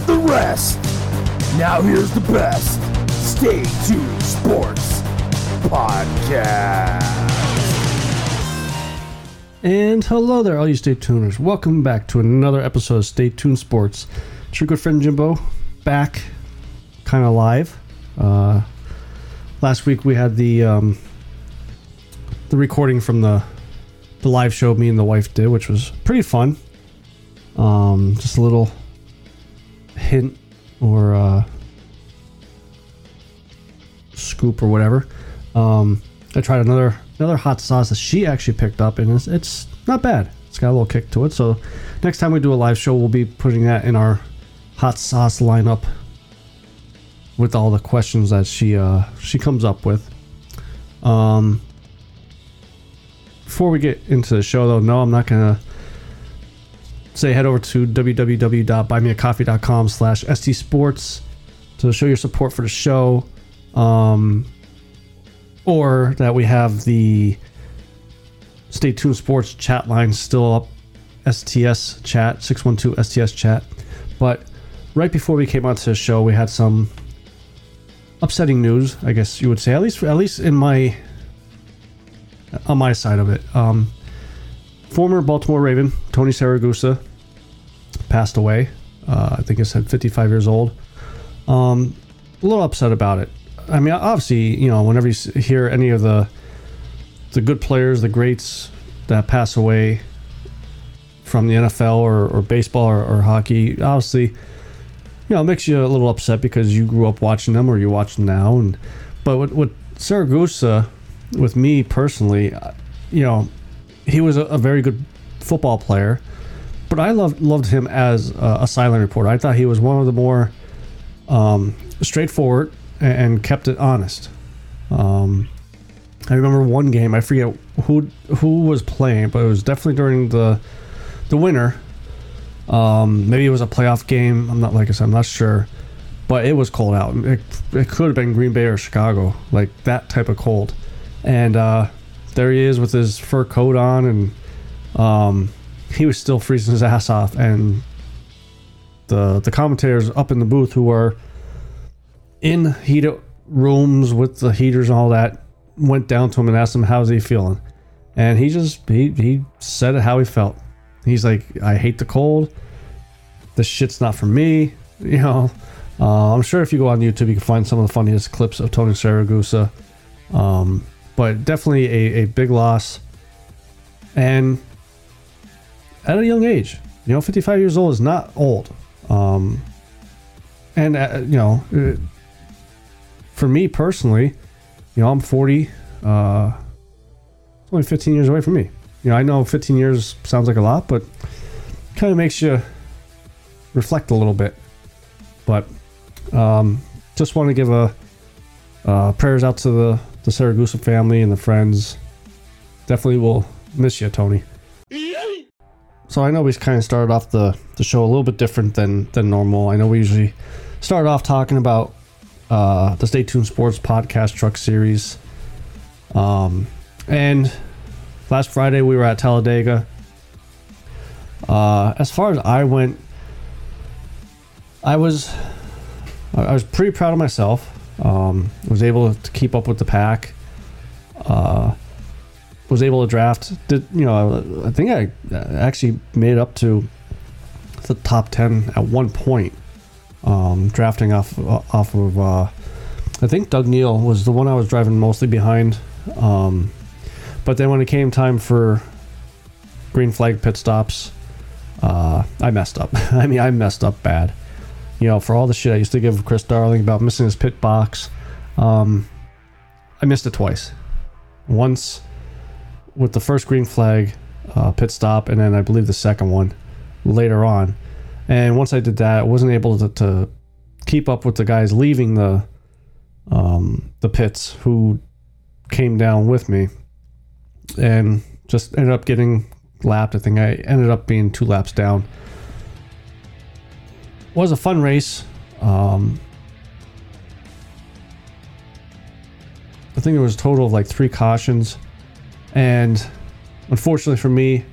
heard the rest. Now here's the best Stay Tuned Sports Podcast. And hello there, all you Stay Tuners. Welcome back to another episode of Stay Tuned Sports. It's your good friend Jimbo, back, kind of live. Last week we had the recording from the live show me and the wife did, which was pretty fun. Just a little hint or scoop or whatever. I tried another hot sauce that she actually picked up, and it's not bad. It's got a little kick to it. So next time we do a live show, we'll be putting that in our hot sauce lineup with all the questions that she comes up with. Before we get into the show, though, no, I'm not gonna say head over to www.buymeacoffee.com/stsports to show your support for the show, or that we have the Stay Tuned Sports chat line still up, STS chat, 612 STS chat. But right before we came onto the show, we had some upsetting news, I guess you would say, at least on my side of it. Former Baltimore Raven Tony Saragusa passed away. I think it said 55 years old. A little upset about it. I mean, obviously, you know, whenever you hear any of the good players, the greats that pass away from the NFL or baseball or hockey, obviously, you know, it makes you a little upset because you grew up watching them or you watch them now. But with Saragusa, with me personally, you know, he was a very good football player, but I loved him as a silent reporter. I thought he was one of the more straightforward and kept it honest. I remember one game, I forget who was playing, but it was definitely during the winter. Maybe it was a playoff game. I'm not sure, but it was cold out. It could have been Green Bay or Chicago, like that type of cold. And there he is with his fur coat on, and he was still freezing his ass off. And the commentators up in the booth, who are in heated rooms with the heaters and all that, went down to him and asked him, how's he feeling? And he just, he said how he felt. He's like, I hate the cold. This shit's not for me. You know, I'm sure if you go on YouTube, you can find some of the funniest clips of Tony Saragusa. But definitely a big loss. And at a young age, you know, 55 years old is not old. And, you know, for me personally, you know, I'm 40, it's only 15 years away from me. You know, I know 15 years sounds like a lot, but kind of makes you reflect a little bit. But just want to give prayers out to the Saragusa family and the friends. Definitely will miss you, Tony. So I know we kind of started off the show a little bit different than normal. I know we usually start off talking about the Stay Tuned Sports Podcast Truck Series. And last Friday we were at Talladega. As far as I went, I was pretty proud of myself. Was able to keep up with the pack. Was able to draft. I think I actually made it up to the top 10 at one point. Drafting off of I think Doug Neal was the one I was driving mostly behind. But then when it came time for green flag pit stops, I messed up. I mean, I messed up bad. You know, for all the shit I used to give Chris Darling about missing his pit box, I missed it twice. Once with the first green flag pit stop, and then I believe the second one later on. And once I did that, I wasn't able to keep up with the guys leaving the pits who came down with me, and just ended up getting lapped. I think I ended up being 2 laps down. Was a fun race. I think there was a total of like 3 cautions, and unfortunately for me,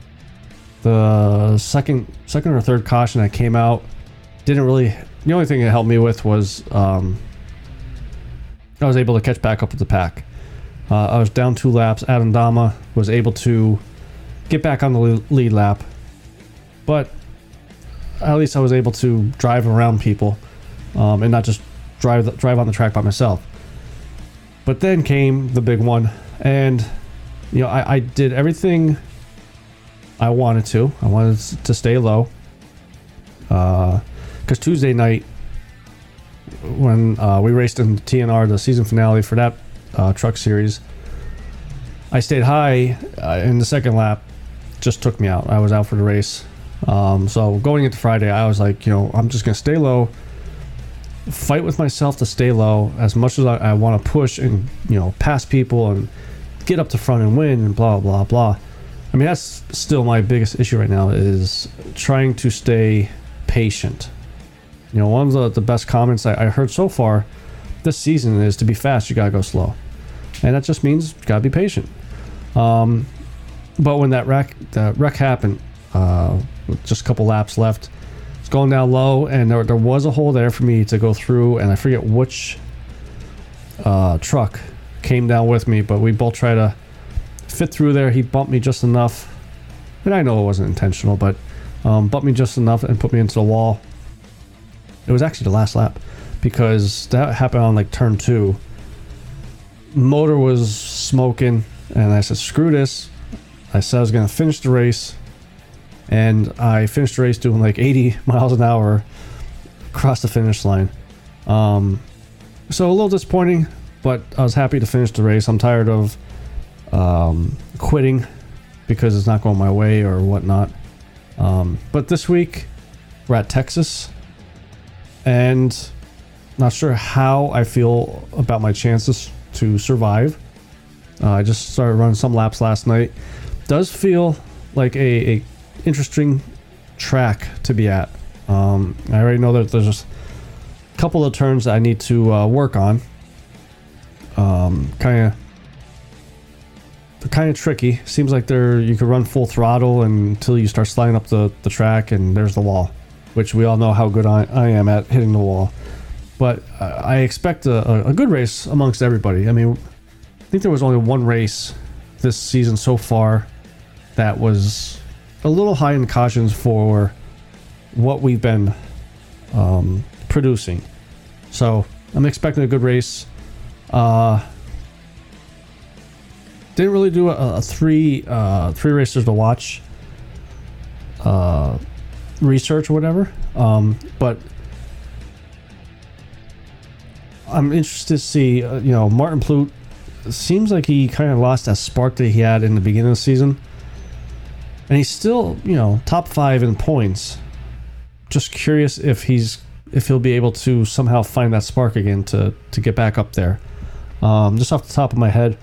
the second or third caution that came out didn't really The only thing it helped me with was I was able to catch back up with the pack. I was down 2 laps. Adam Dama was able to get back on the lead lap, but at least I was able to drive around people and not just drive on the track by myself. But then came the big one, and you know, I did everything I wanted to. I wanted to stay low because Tuesday night when we raced in the TNR, the season finale for that truck series, I stayed high in the second lap. Just took me out. I was out for the race. So going into Friday, I was like, you know, I'm just gonna stay low, fight with myself to stay low as much as I want to push and, you know, pass people and get up to front and win and blah blah blah. I mean, that's still my biggest issue right now, is trying to stay patient. You know, one of the best comments I heard so far this season is, to be fast you gotta go slow, and that just means you gotta be patient. But when that wreck happened, just a couple laps left, it's going down low, and there was a hole there for me to go through, and I forget which truck came down with me, but we both try to fit through there. He bumped me just enough, and I know it wasn't intentional, but bumped me just enough and put me into the wall. It was actually the last lap, because that happened on like turn 2. Motor was smoking, and I said, screw this. I said I was gonna finish the race, and I finished the race doing like 80 miles an hour across the finish line. So a little disappointing, but I was happy to finish the race. I'm tired of quitting because it's not going my way or whatnot. But this week we're at Texas, and not sure how I feel about my chances to survive. I just started running some laps last night. Does feel like a interesting track to be at. I already know that there's just a couple of turns that I need to work on. Kind of tricky. Seems like you could run full throttle until you start sliding up the track, and there's the wall, which we all know how good I am at hitting the wall. But I expect a good race amongst everybody. I mean, I think there was only one race this season so far that was a little high in cautions for what we've been producing. So I'm expecting a good race. Didn't really do a three racers to watch research or whatever, but I'm interested to see. You know, Martin Plute seems like he kind of lost that spark that he had in the beginning of the season, and he's still, you know, top 5 in points. Just curious if he'll be able to somehow find that spark again to get back up there. Just off the top of my head,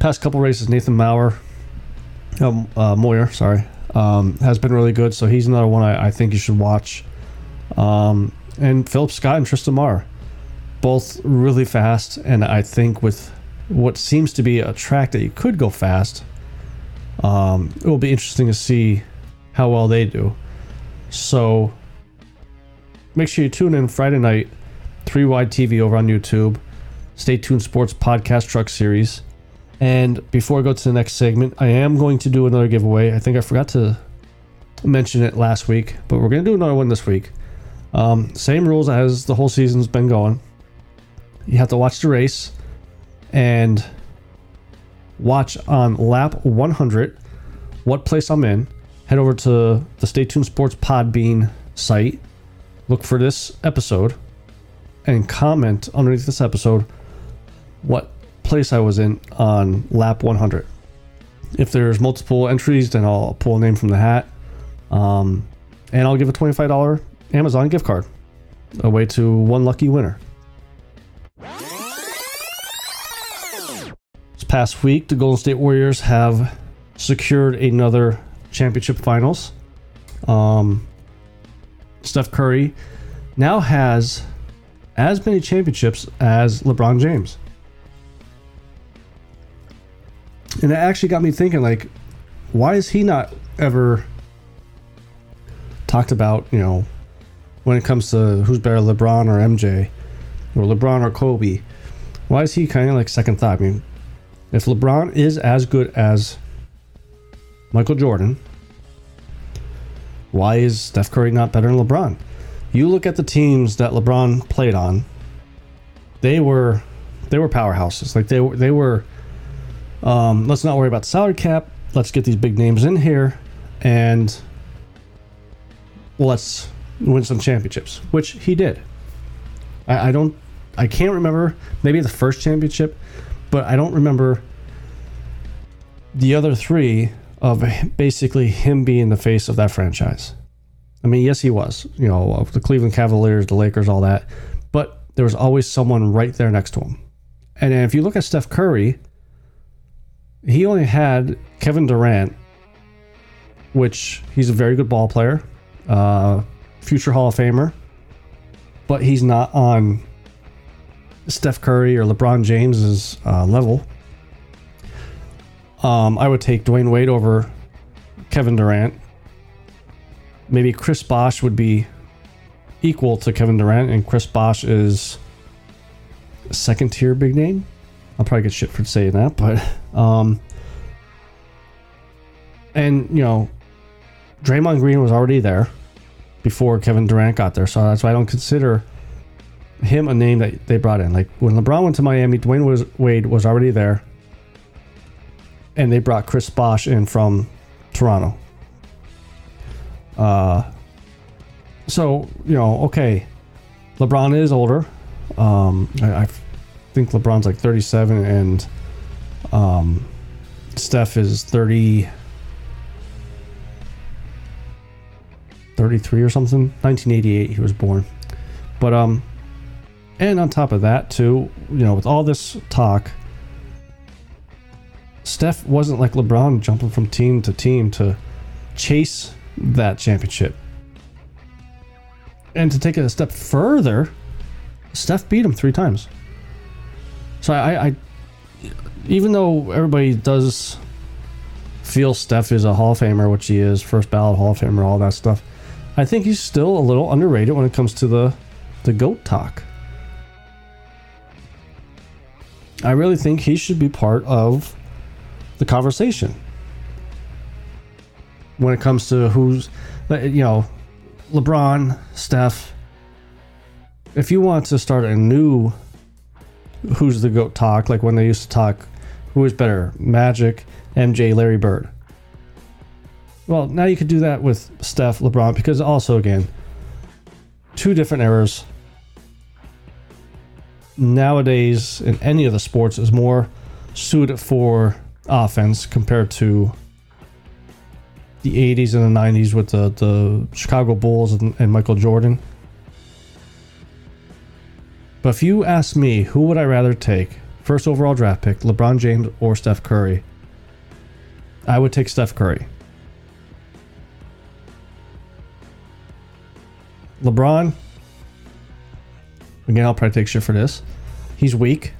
past couple races, Nathan Moyer has been really good, so he's another one I think you should watch. And Phillip Scott and Tristan Marr, both really fast, and I think with what seems to be a track that you could go fast, it will be interesting to see how well they do. So make sure you tune in Friday night, 3YTV over on YouTube, Stay Tuned Sports Podcast Truck Series. And before I go to the next segment, I am going to do another giveaway. I think I forgot to mention it last week, but we're going to do another one this week. Same rules as the whole season's been going. You have to watch the race and watch on lap 100 what place I'm in. Head over to the Stay Tuned Sports Podbean site, look for this episode, and comment underneath this episode what place I was in on lap 100. If there's multiple entries, then I'll pull a name from the hat, and I'll give a $25 Amazon gift card away to one lucky winner. This past week, the Golden State Warriors have secured another championship finals. Steph Curry now has as many championships as LeBron James. And it actually got me thinking, like, why is he not ever talked about, you know, when it comes to who's better, LeBron or MJ, or LeBron or Kobe, why is he kind of like second thought? I mean, if LeBron is as good as Michael Jordan, why is Steph Curry not better than LeBron? You look at the teams that LeBron played on; they were powerhouses. Like they were. Let's not worry about salary cap. Let's get these big names in here, and let's win some championships, which he did. I can't remember. Maybe the first championship, but I don't remember the other three of basically him being the face of that franchise. I mean, yes, he was, you know, of the Cleveland Cavaliers, the Lakers, all that, but there was always someone right there next to him. And if you look at Steph Curry, he only had Kevin Durant, which he's a very good ball player, future Hall of Famer, but he's not on Steph Curry or LeBron James's level. I would take Dwayne Wade over Kevin Durant. Maybe Chris Bosh would be equal to Kevin Durant, and Chris Bosh is a second tier big name. I'll probably get shit for saying that, but and you know, Draymond Green was already there before Kevin Durant got there, so that's why I don't consider him a name that they brought in. Like when LeBron went to Miami, Wade was already there, and they brought Chris Bosh in from Toronto. So, you know, okay, LeBron is older. I think LeBron's like 37 and Steph is 33 or something. 1988 he was born. But and on top of that too, you know, with all this talk, Steph wasn't like LeBron jumping from team to team to chase that championship. And to take it a step further, Steph beat him 3 times. So I even though everybody does feel Steph is a Hall of Famer, which he is, first ballot Hall of Famer, all that stuff, I think he's still a little underrated when it comes to the GOAT talk. I really think he should be part of the conversation when it comes to who's, you know, LeBron, Steph. If you want to start a new who's the GOAT talk, like when they used to talk who is better, Magic, MJ, Larry Bird, well, now you could do that with Steph, LeBron, because also, again, 2 different eras nowadays in any of the sports is more suited for offense compared to the 80s and the 90s with the Chicago Bulls and Michael Jordan. But if you ask me, who would I rather take? First overall draft pick, LeBron James or Steph Curry? I would take Steph Curry. LeBron, again, I'll probably take shit for this. He's weak.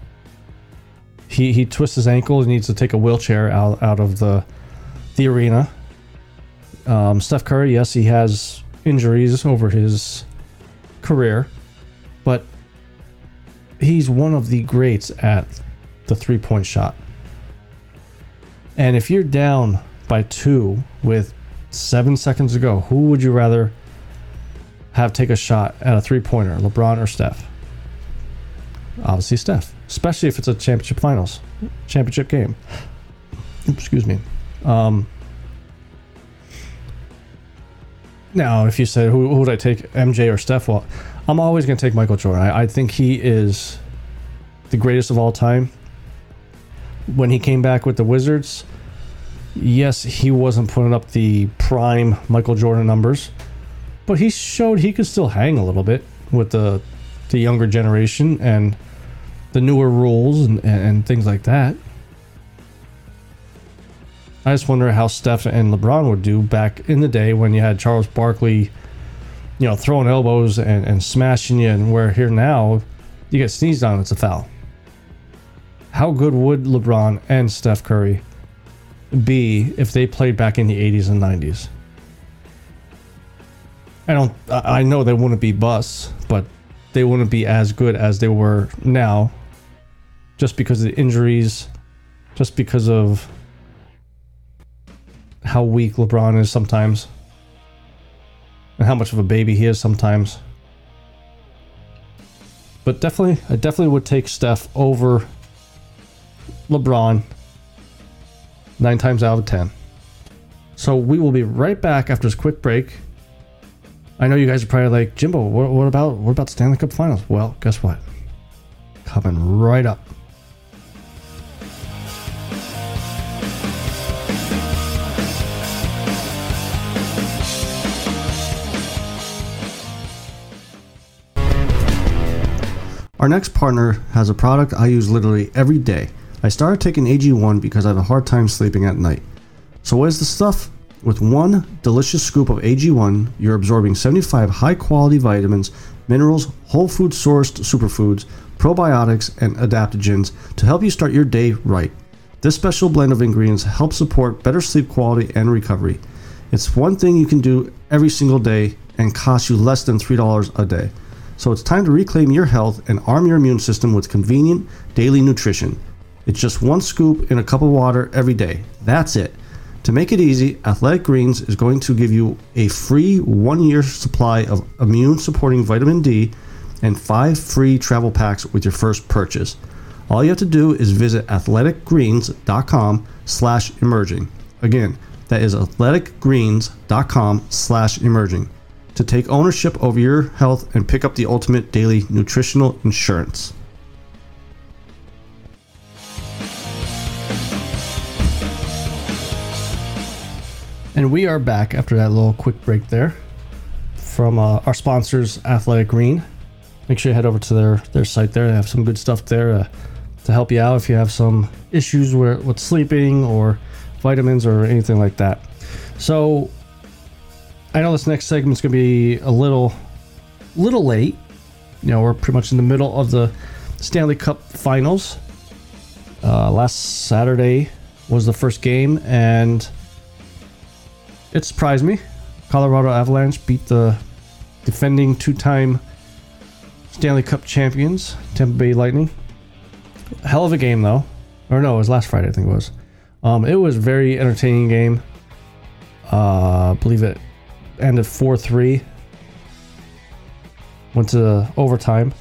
He twists his ankle. He needs to take a wheelchair out of the arena. Steph Curry, yes, he has injuries over his career, but he's one of the greats at the three-point shot. And if you're down by 2 with 7 seconds to go, who would you rather have take a shot at a three-pointer, LeBron or Steph? Obviously Steph, especially if it's a championship game. Excuse me. Now, if you said, who would I take, MJ or Steph? Well, I'm always going to take Michael Jordan. I think he is the greatest of all time. When he came back with the Wizards, yes, he wasn't putting up the prime Michael Jordan numbers, but he showed he could still hang a little bit with the younger generation and the newer rules and things like that. I just wonder how Steph and LeBron would do back in the day when you had Charles Barkley, you know, throwing elbows and smashing you, and where here now you get sneezed on, it's a foul. How good would LeBron and Steph Curry be if they played back in the 80s and 90s? I know they wouldn't be busts, but they wouldn't be as good as they were now, just because of the injuries, just because of how weak LeBron is sometimes, and how much of a baby he is sometimes. But definitely, I definitely would take Steph over LeBron 9 times out of 10. So we will be right back after this quick break. I know you guys are probably like, Jimbo, what about Stanley Cup Finals? Well, guess what? Coming right up. Our next partner has a product I use literally every day. I started taking AG1 because I have a hard time sleeping at night. So what is the stuff? With one delicious scoop of AG1, you're absorbing 75 high-quality vitamins, minerals, whole food-sourced superfoods, probiotics, and adaptogens to help you start your day right. This special blend of ingredients helps support better sleep quality and recovery. It's one thing you can do every single day and costs you less than $3 a day. So it's time to reclaim your health and arm your immune system with convenient daily nutrition. It's just one scoop in a cup of water every day. That's it. To make it easy, Athletic Greens is going to give you a free 1-year supply of immune-supporting vitamin D and 5 free travel packs with your first purchase. All you have to do is visit athleticgreens.com/emerging. Again, that is athleticgreens.com/emerging to take ownership over your health and pick up the ultimate daily nutritional insurance. And we are back after that little quick break there from our sponsors, Athletic Green. Make sure you head over to their site there. They have some good stuff there to help you out if you have some issues with sleeping or vitamins or anything like that. So I know this next segment's going to be a little late. You know, we're pretty much in the middle of the Stanley Cup Finals. Last Saturday was the first game, and it surprised me. Colorado Avalanche beat the defending 2-time Stanley Cup champions, Tampa Bay Lightning. Hell of a game, though. Or no, it was last Friday, I think it was. It was a very entertaining game. I believe it ended 4-3. Went to overtime.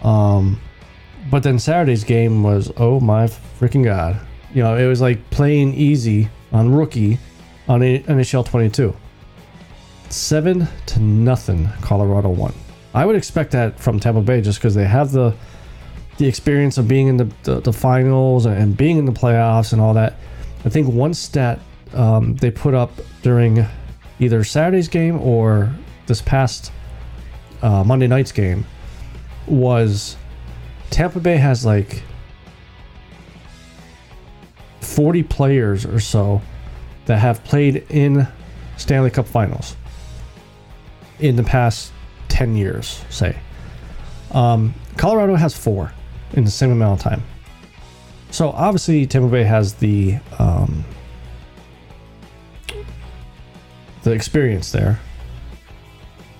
But then Saturday's game was, oh my freaking God. You know, it was like playing easy on rookie on NHL 22. 7-0 Colorado won. I would expect that from Tampa Bay just because they have the experience of being in the finals and being in the playoffs and all that. I think one stat they put up during either Saturday's game or this past Monday night's game was Tampa Bay has like 40 players or so that have played in Stanley Cup Finals in the past 10 years, say. Colorado has 4 in the same amount of time. So obviously Tampa Bay has the experience there.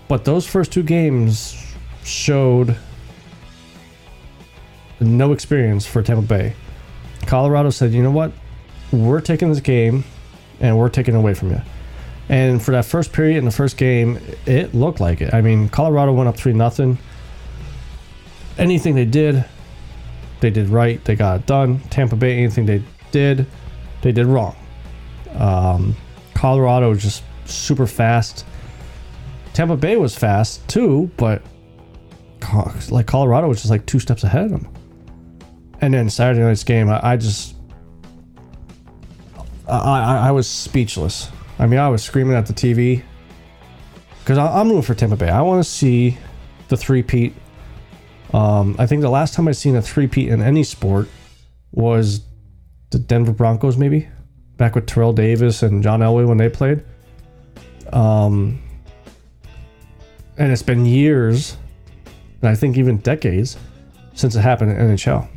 But those first 2 games showed no experience for Tampa Bay. Colorado said, you know what? We're taking this game and we're taking it away from you. And for that first period in the first game, it looked like it. I mean, Colorado went up 3-0. Anything they did right. They got it done. Tampa Bay, anything they did wrong. Colorado just super fast. Tampa Bay was fast too, but like Colorado was just like 2 steps ahead of them. And then Saturday night's game, I was speechless. I mean, I was screaming at the TV because I'm rooting for Tampa Bay. I want to see the three-peat. I think the last time I'd seen a three-peat in any sport was the Denver Broncos, maybe back with Terrell Davis and John Elway when they played. And it's been years, and I think even decades since it happened in NHL.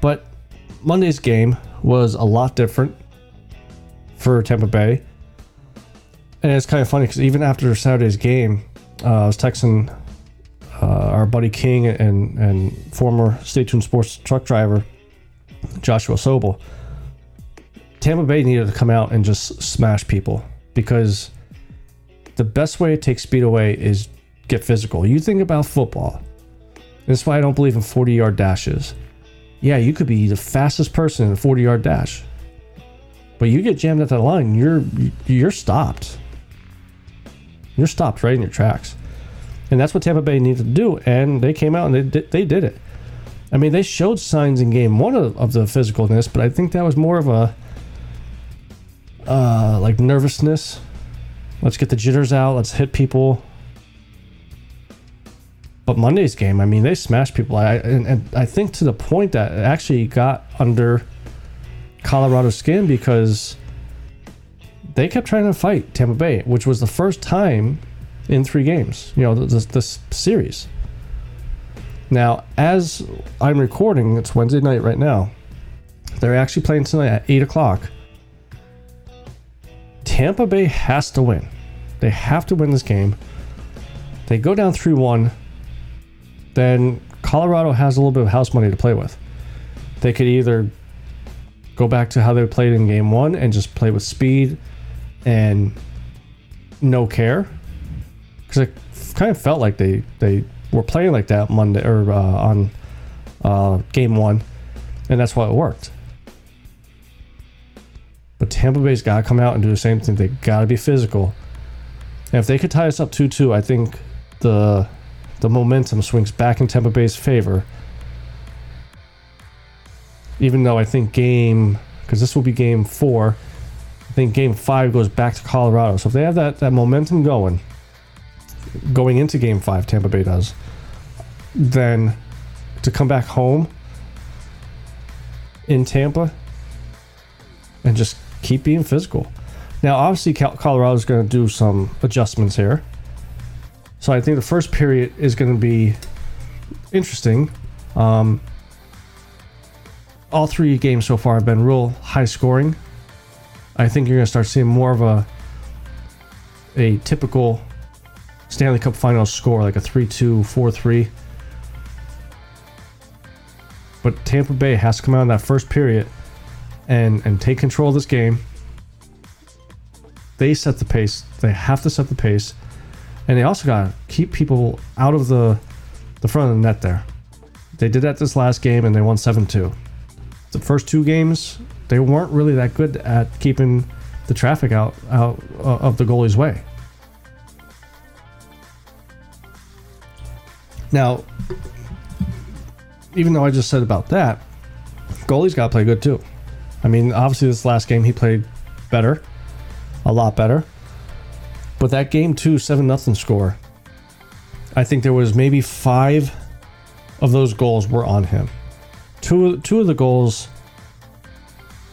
But Monday's game was a lot different for Tampa Bay. And it's kind of funny because even after Saturday's game, I was texting our buddy King and former Stay Tuned Sports truck driver, Joshua Sobel. Tampa Bay needed to come out and just smash people, because the best way to take speed away is get physical. You think about football. That's why I don't believe in 40-yard dashes. Yeah, you could be the fastest person in a 40-yard dash, but you get jammed at that line, you're stopped. You're stopped right in your tracks. And that's what Tampa Bay needed to do, and they came out and they did it. I mean, they showed signs in game one of the physicalness, but I think that was more of a like nervousness. Let's get the jitters out. Let's hit people. But Monday's game, I mean, they smashed people. And I think to the point that it actually got under Colorado's skin, because they kept trying to fight Tampa Bay, which was the first time in 3 games, you know, this series. Now, as I'm recording, it's Wednesday night right now. They're actually playing tonight at 8 o'clock. Tampa Bay has to win. They have to win this game. They go down 3-1. Then Colorado has a little bit of house money to play with. They could either go back to how they played in game one and just play with speed and no care. Because it kind of felt like they were playing like that Monday or on game one, and that's why it worked. But Tampa Bay's got to come out and do the same thing. They got to be physical. And if they could tie us up 2-2, I think the momentum swings back in Tampa Bay's favor. Even though I think because this will be game 4, I think game 5 goes back to Colorado. So if they have that momentum going into game 5, Tampa Bay does, then to come back home in Tampa and just keep being physical. Now, obviously, Colorado's going to do some adjustments here. So I think the first period is going to be interesting. All 3 games so far have been real high scoring. I think you're going to start seeing more of a typical Stanley Cup Finals score, like a 3-2, 4-3. But Tampa Bay has to come out in that first period and take control of this game. They set the pace. They have to set the pace. And they also got to keep people out of the front of the net there. They did that this last game, and they won 7-2. The first 2 games, they weren't really that good at keeping the traffic out of the goalie's way. Now, even though I just said about that, goalie's got to play good too. I mean, obviously this last game he played better, a lot better. But that game 2, 7-0 score, I think there was maybe 5 of those goals were on him. Two of the goals,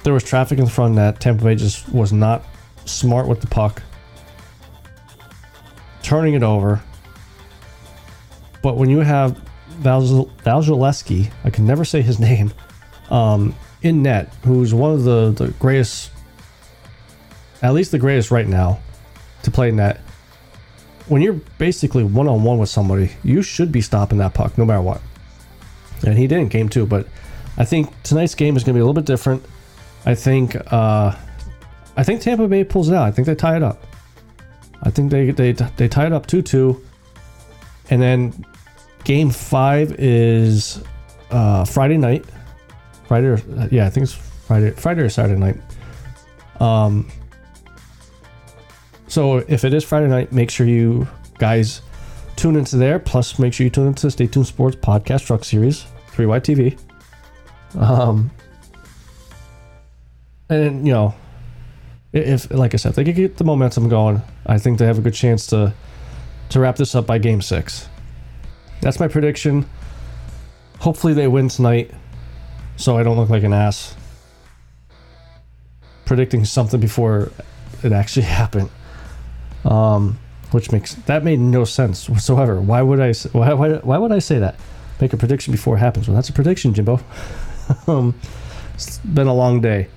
there was traffic in the front net. Tampa Bay just was not smart with the puck, turning it over. But when you have Vasilevskiy, I can never say his name, in net, who's one of the greatest, at least the greatest right now, to play net. When you're basically one-on-one with somebody, you should be stopping that puck no matter what. And he didn't, game 2. But I think tonight's game is going to be a little bit different. I think Tampa Bay pulls it out. I think they tie it up. I think they tie it up 2-2. And then game 5 is Friday night. I think it's Friday or Saturday night. So if it is Friday night, make sure you guys tune into there. Plus, make sure you tune into the Stay Tuned Sports Podcast Truck Series, 3YTV. And, you know, if, like I said, if they could get the momentum going, I think they have a good chance to wrap this up by game 6. That's my prediction. Hopefully they win tonight, so I don't look like an ass predicting something before it actually happened. Which made no sense whatsoever. Why would I say that? Make a prediction before it happens. Well, that's a prediction, Jimbo. It's been a long day.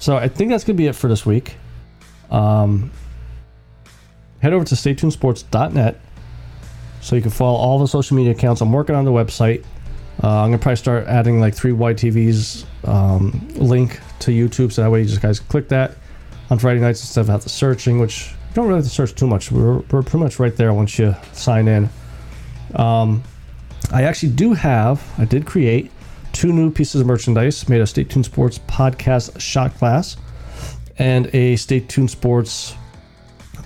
So I think that's gonna be it for this week. Head over to staytunesports.net so you can follow all the social media accounts. I'm working on the website. I'm going to probably start adding like 3YTV's link to YouTube, so that way you just guys click that on Friday nights instead of have to searching, which you don't really have to search too much. We're pretty much right there once you sign in. I actually did create two new pieces of merchandise. Made a Stay Tuned Sports podcast shot glass and a Stay Tuned Sports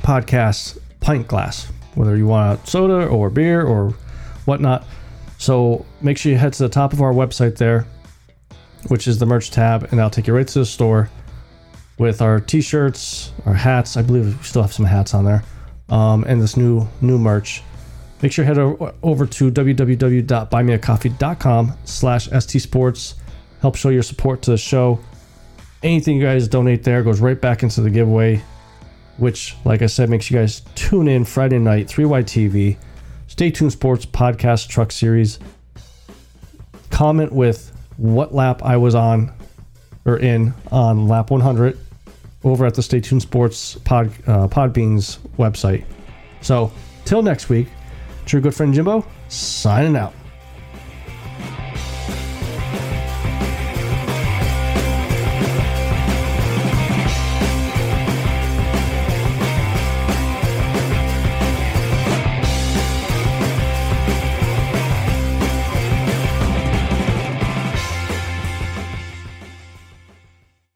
podcast pint glass, whether you want soda or beer or whatnot. So make sure you head to the top of our website there, which is the merch tab, and I'll take you right to the store with our t-shirts, our hats. I believe we still have some hats on there, and this new merch. Make sure you head over to www.buymeacoffee.com/stsports. Help show your support to the show. Anything you guys donate there goes right back into the giveaway, which, like I said, makes you guys tune in Friday night, 3YTV, Stay Tuned Sports Podcast Truck Series. Comment with what lap I was on or in on lap 100 over at the Stay Tuned Sports Podbean's website. So till next week, it's your good friend Jimbo signing out.